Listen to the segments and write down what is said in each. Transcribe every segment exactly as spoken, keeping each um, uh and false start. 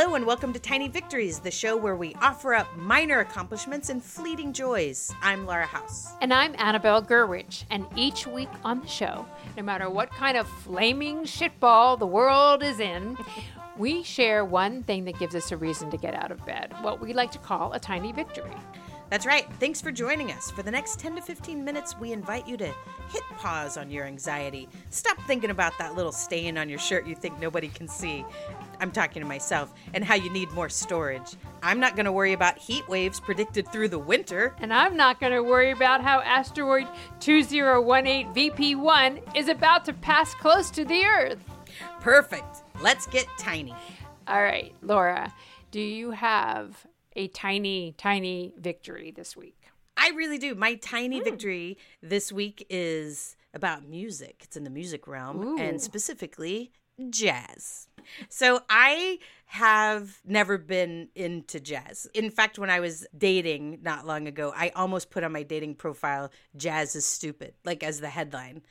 Hello and welcome to Tiny Victories, the show where we offer up minor accomplishments and fleeting joys. I'm Laura House. And I'm Annabelle Gurwitch. And each week on the show, no matter what kind of flaming shitball the world is in, we share one thing that gives us a reason to get out of bed, what we like to call a tiny victory. That's right. Thanks for joining us. For the next ten to fifteen minutes, we invite you to hit pause on your anxiety. Stop thinking about that little stain on your shirt you think nobody can see. I'm talking to myself, and how you need more storage. I'm not going to worry about heat waves predicted through the winter. And I'm not going to worry about how asteroid two zero one eight V P one is about to pass close to the Earth. Perfect. Let's get tiny. All right, Laura, do you have a tiny, tiny victory this week? I really do. My tiny mm. victory this week is about music. It's in the music realm, Ooh. and specifically jazz. So I have never been into jazz. In fact, when I was dating not long ago, I almost put on my dating profile, "Jazz is stupid," like as the headline,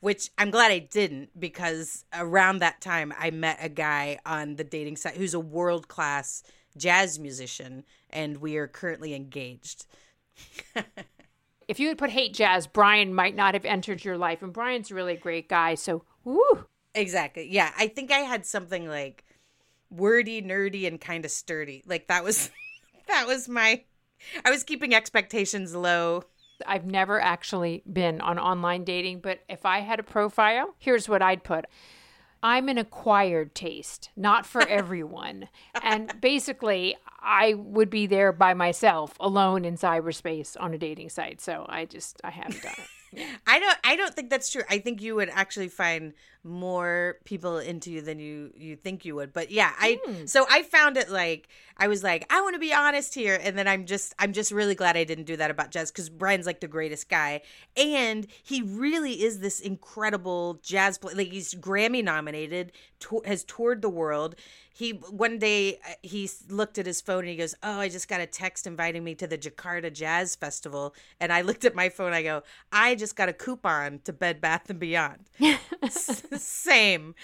which I'm glad I didn't, because around that time I met a guy on the dating site who's a world-class jazz musician, and we are currently engaged. If you had put "hate jazz," Brian might not have entered your life, and Brian's a really great guy, so woo! Exactly. Yeah, I think I had something like wordy, nerdy, and kind of sturdy. Like that was, that was my, I was keeping expectations low. I've never actually been on online dating, but if I had a profile, here's what I'd put. I'm an acquired taste, not for everyone. And basically, I would be there by myself, alone in cyberspace on a dating site. So I just, I haven't done it. Yeah. I don't I don't think that's true. I think you would actually find more people into you than you, you think you would. But yeah, I mm. so I found it like I was like, I want to be honest here, and then I'm just I'm just really glad I didn't do that about jazz, because Brian's like the greatest guy, and he really is this incredible jazz player. Like, he's Grammy nominated, to- has toured the world. He one day he looked at his phone and he goes, "Oh, I just got a text inviting me to the Jakarta Jazz Festival." And I looked at my phone, I go, "I just got a coupon to Bed Bath and Beyond." Same.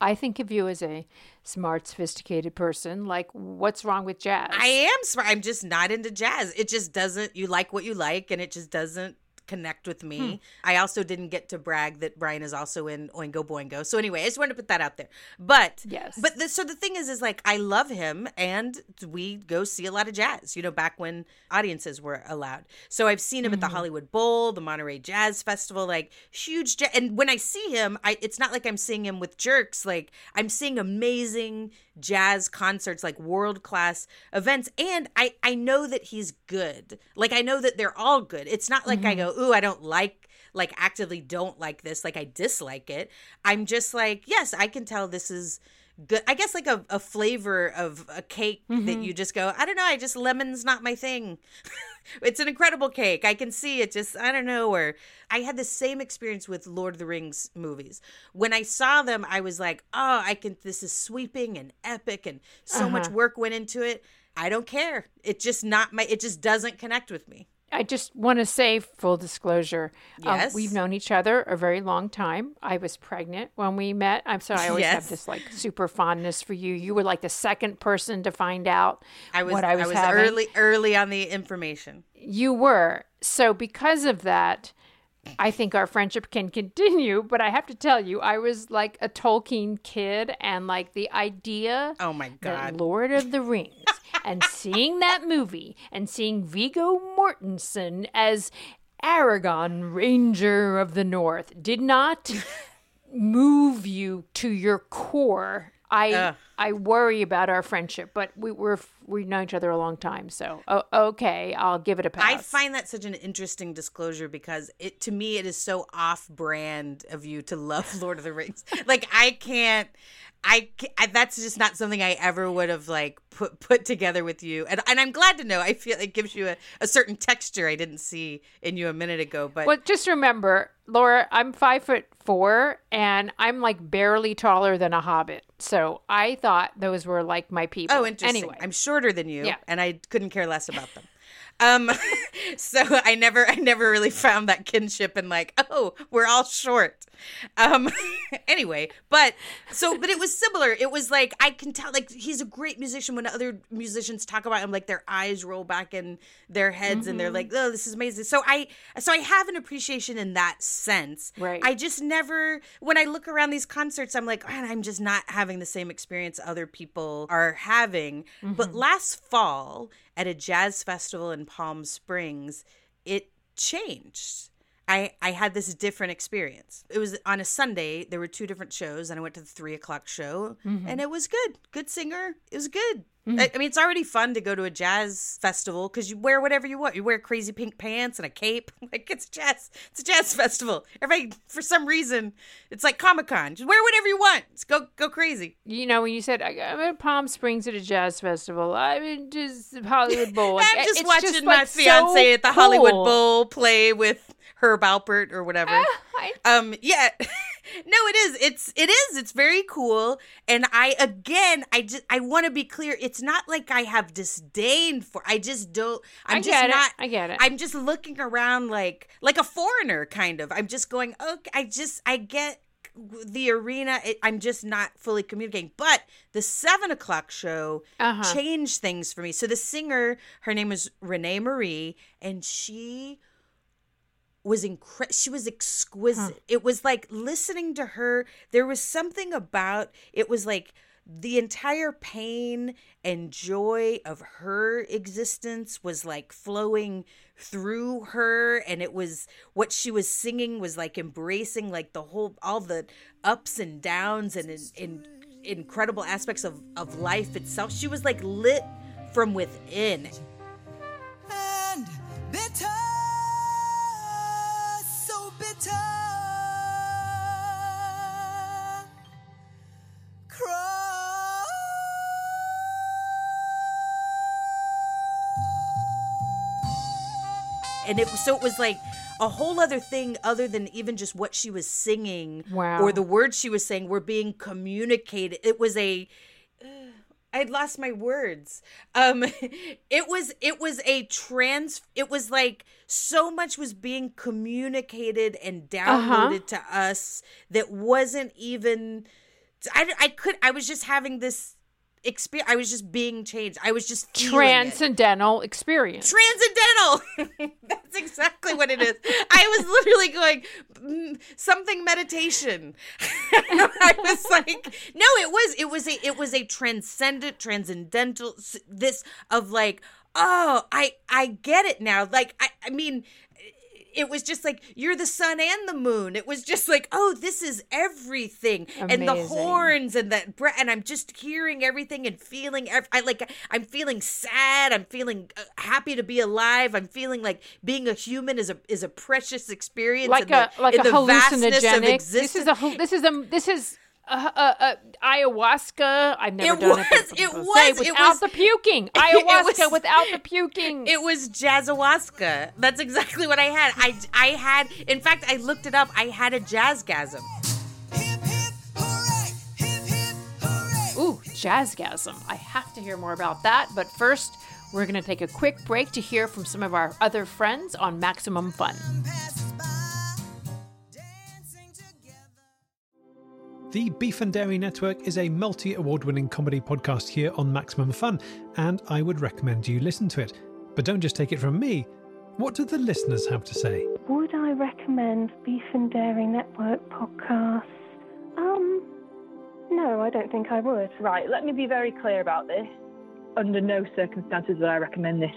I think of you as a smart, sophisticated person. Like, what's wrong with jazz? I am smart. I'm just not into jazz. It just doesn't, you like what you like, and it just doesn't connect with me. Hmm. I also didn't get to brag that Brian is also in Oingo Boingo. So anyway, I just wanted to put that out there. But yes, but the, so the thing is, is like I love him, and we go see a lot of jazz. You know, back when audiences were allowed. So I've seen him mm-hmm. at the Hollywood Bowl, the Monterey Jazz Festival, like huge. Jazz. And when I see him, I, it's not like I'm seeing him with jerks. Like, I'm seeing amazing jazz concerts, like world class events, and I I know that he's good. Like, I know that they're all good. It's not like mm-hmm. I go, ooh, I don't like, like actively don't like this, like I dislike it. I'm just like, yes, I can tell this is good. I guess like a, a flavor of a cake mm-hmm. that you just go, I don't know, I just, lemon's not my thing. It's an incredible cake. I can see it, just, I don't know. Or I had the same experience with Lord of the Rings movies. When I saw them, I was like, oh, I can, this is sweeping and epic and so uh-huh. much work went into it. I don't care. It's just not my, it just doesn't connect with me. I just want to say, full disclosure, yes. um, we've known each other a very long time. I was pregnant when we met. I'm sorry, I always yes. have this like super fondness for you. You were like the second person to find out I was, what I was, I was having. early, early on the information. You were. So because of that, I think our friendship can continue, but I have to tell you, I was like a Tolkien kid, and like the idea oh my God. that Lord of the Rings and seeing that movie and seeing Viggo Mortensen as Aragorn, Ranger of the North, did not move you to your core. I Ugh. I worry about our friendship, but we were we know each other a long time, so oh, okay, I'll give it a pass. I find that such an interesting disclosure, because it to me it is so off-brand of you to love Lord of the Rings. Like, I can't, I, I that's just not something I ever would have like put put together with you, and and I'm glad to know. I feel it gives you a, a certain texture I didn't see in you a minute ago. But well, just remember, Laura, I'm five foot four, and I'm like barely taller than a hobbit. So I thought those were like my people. Oh, interesting. Anyway. I'm shorter than you, yeah. and I couldn't care less about them. Um, so I never, I never really found that kinship and like, oh, we're all short. Um, anyway, but so, but it was similar. It was like, I can tell, like, he's a great musician. When other musicians talk about him, like their eyes roll back in their heads mm-hmm. and they're like, oh, this is amazing. So I, so I have an appreciation in that sense. Right. I just never, when I look around these concerts, I'm like, man, I'm just not having the same experience other people are having. Mm-hmm. But last fall, at a jazz festival in Palm Springs, it changed. I, I had this different experience. It was on a Sunday. There were two different shows, and I went to the three o'clock show, mm-hmm. and it was good. Good singer. It was good. Mm-hmm. I, I mean, it's already fun to go to a jazz festival because you wear whatever you want. You wear crazy pink pants and a cape. Like, it's jazz. It's a jazz festival. Everybody, for some reason, it's like Comic-Con. Just wear whatever you want. Just go, go crazy. You know, when you said, I'm at Palm Springs at a jazz festival, I'm in just Hollywood Bowl. I'm just it's watching just, my like, fiance so at the cool. Hollywood Bowl play with Herb Alpert or whatever. Uh, I... Um, yeah. No, it is. It's, it is. It's very cool. And I, again, I just, I want to be clear. It's not like I have disdain for, I just don't, I'm I just not, it. I get it. I'm just looking around like, like a foreigner kind of. I'm just going, okay, I just, I get the arena. It, I'm just not fully communicating. But the seven o'clock show uh-huh. changed things for me. So the singer, her name is Renee Marie, and she was incredible. She was exquisite. Huh. It was like listening to her. There was something about, it was like the entire pain and joy of her existence was like flowing through her. And it was, what she was singing was like embracing like the whole, all the ups and downs and, and, and incredible aspects of, of life itself. She was like lit from within. And bitter. Bitter cry. And it was so it was like a whole other thing other than even just what she was singing wow. or the words she was saying were being communicated. It was a I lost my words. Um, it was it was a trans. It was like so much was being communicated and downloaded uh-huh. to us that wasn't even. I, I could. I was just having this experience. I was just being changed. I was just transcendental it. experience. Transcendental. That's exactly what it is. I was literally going mm, something meditation. I was like, no, it was, it was a, it was a transcendent, transcendental. This of like, oh, I, I get it now. Like, I, I mean. It was just like, you're the sun and the moon. It was just like, oh, this is everything. Amazing. And the horns and that breath. And I'm just hearing everything and feeling, ev- I like, I'm feeling sad. I'm feeling happy to be alive. I'm feeling like being a human is a, is a precious experience. Like a, the, like a hallucinogenic. This is a, this is a, this is a, a, a ayahuasca. I've never it done was, it. It was, say, without it was. Without the puking. Ayahuasca was, without the puking. It was jazzahuasca. That's exactly what I had. I, I had, in fact, I looked it up. I had a jazzgasm. Hip, hip, hooray. Hip, hip, hooray. Ooh, jazzgasm. I have to hear more about that. But first, we're going to take a quick break to hear from some of our other friends on Maximum Fun. The Beef and Dairy Network is a multi-award-winning comedy podcast here on Maximum Fun, and I would recommend you listen to it. But don't just take it from me. What do the listeners have to say? Would I recommend Beef and Dairy Network podcast? Um, no, I don't think I would. Right, let me be very clear about this. Under no circumstances would I recommend this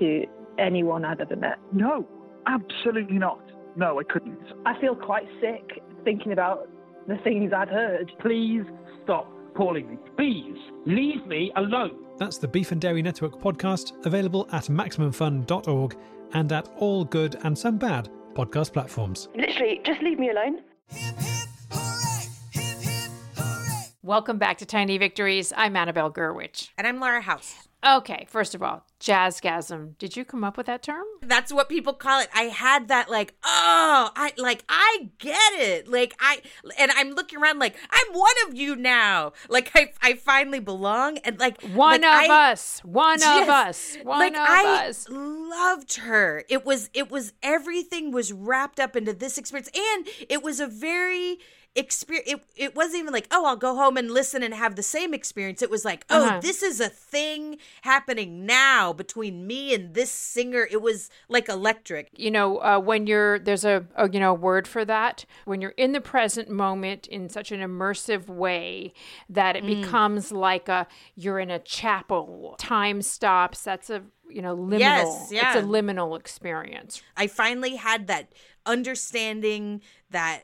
to anyone I've ever met. No, absolutely not. No, I couldn't. I feel quite sick thinking about the things I'd heard. Please stop calling me. Please leave me alone. That's the Beef and Dairy Network podcast, available at maximum fun dot org and at all good and some bad podcast platforms. Literally, just leave me alone. Hip, hip, hooray. Hip, hip, hooray. Welcome back to Tiny Victories. I'm Annabelle Gurwitch. And I'm Laura House. Okay, first of all, jazzgasm. Did you come up with that term? That's what people call it. I had that like, oh, I like I get it. Like I and I'm looking around like I'm one of you now. Like I I finally belong and like one like, of I, us. One yes, of us. One like, of I us. I loved her. It was it was everything was wrapped up into this experience, and it was a very Experience. It, it wasn't even like, oh, I'll go home and listen and have the same experience. It was like, oh, uh-huh. This is a thing happening now between me and this singer. It was like electric. You know, uh, when you're there's a, a you know word for that. When you're in the present moment in such an immersive way that it mm. becomes like a you're in a chapel. Time stops. That's a you know liminal. Yes, yeah. It's a liminal experience. I finally had that understanding that.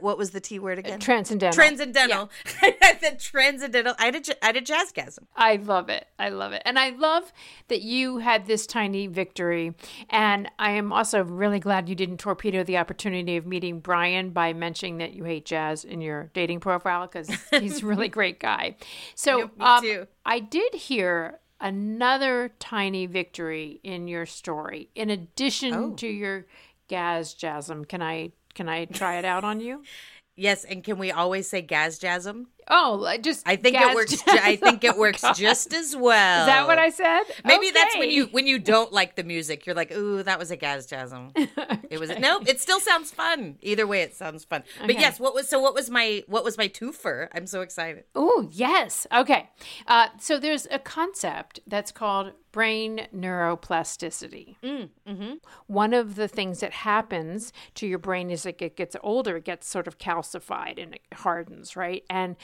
What was the T word again? Transcendental. Transcendental. Yeah. I said transcendental. I did, I did jazzgasm. I love it. I love it. And I love that you had this tiny victory. And I am also really glad you didn't torpedo the opportunity of meeting Brian by mentioning that you hate jazz in your dating profile, because he's a really great guy. So yep, me um, too. I did hear another tiny victory in your story. In addition oh. to your jazzgasm, can I... Can I try it out on you? Yes, and can we always say gazjasm? Oh, just I think gaz- it works. Ju- I think it works oh, just as well. Is that what I said? Maybe okay. That's when you when you don't like the music, you're like, "Ooh, that was a gazjasm." okay. It was a, no. It still sounds fun. Either way, it sounds fun. Okay. But yes, what was so? What was my what was my twofer? I'm so excited. Oh yes. Okay. Uh, so there's a concept that's called brain neuroplasticity. Mm, mm-hmm. One of the things that happens to your brain is like it gets older, it gets sort of calcified and it hardens, right? And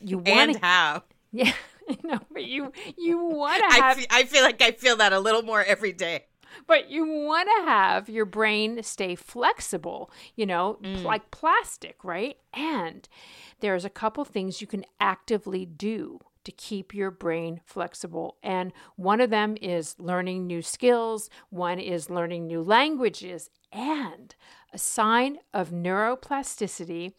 you want to how? Yeah, no, but you you want to have. I feel, I feel like I feel that a little more every day. But you want to have your brain stay flexible, you know, mm. like plastic, right? And there's a couple things you can actively do to keep your brain flexible. And one of them is learning new skills. One is learning new languages. And a sign of neuroplasticity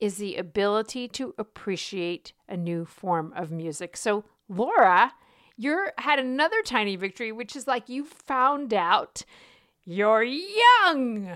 is the ability to appreciate a new form of music. So Laura, you had another tiny victory, which is like you found out you're young.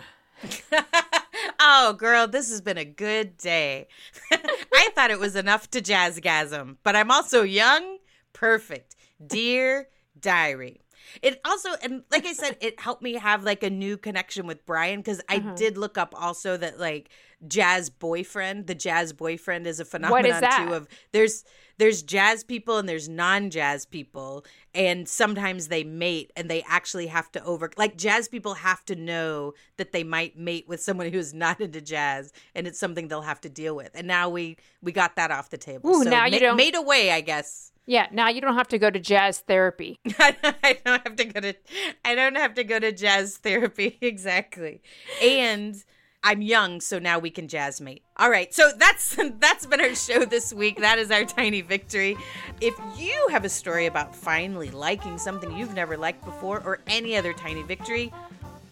Oh, girl, this has been a good day. I thought it was enough to jazzgasm, but I'm also young. Perfect. Dear diary. It also, and like I said, it helped me have like a new connection with Brian, because I uh-huh. did look up also that like jazz boyfriend, the jazz boyfriend is a phenomenon what is that? too of there's there's jazz people and there's non-jazz people, and sometimes they mate and they actually have to over like jazz people have to know that they might mate with someone who's not into jazz, and it's something they'll have to deal with. And now we we got that off the table. Ooh, so now ma- you don't made away, I guess. Yeah, now you don't have to go to jazz therapy. I don't have to go to I don't have to go to jazz therapy exactly. And I'm young, so now we can jazz mate. All right, so that's that's been our show this week. That is our tiny victory. If you have a story about finally liking something you've never liked before, or any other tiny victory,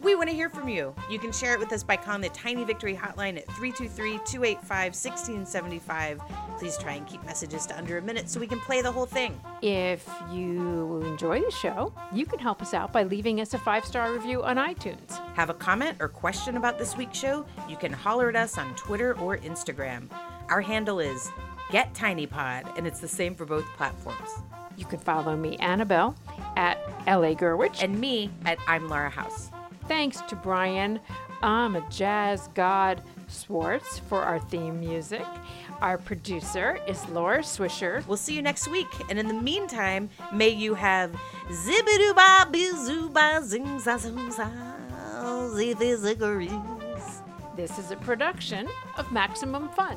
we want to hear from you. You can share it with us by calling the Tiny Victory Hotline at three two three, two eight five, one six seven five. Please try and keep messages to under a minute so we can play the whole thing. If you enjoy the show, you can help us out by leaving us a five-star review on iTunes. Have a comment or question about this week's show? You can holler at us on Twitter or Instagram. Our handle is GetTinyPod, and it's the same for both platforms. You can follow me, Annabelle, at L A Gerwich. And me at I'm Laura House. Thanks to Brian, I'm a jazz god, Swartz, for our theme music. Our producer is Laura Swisher. We'll see you next week. And in the meantime, may you have zibidoo-ba-bizoo-ba-zing-za-zing-za. This is a production of Maximum Fun.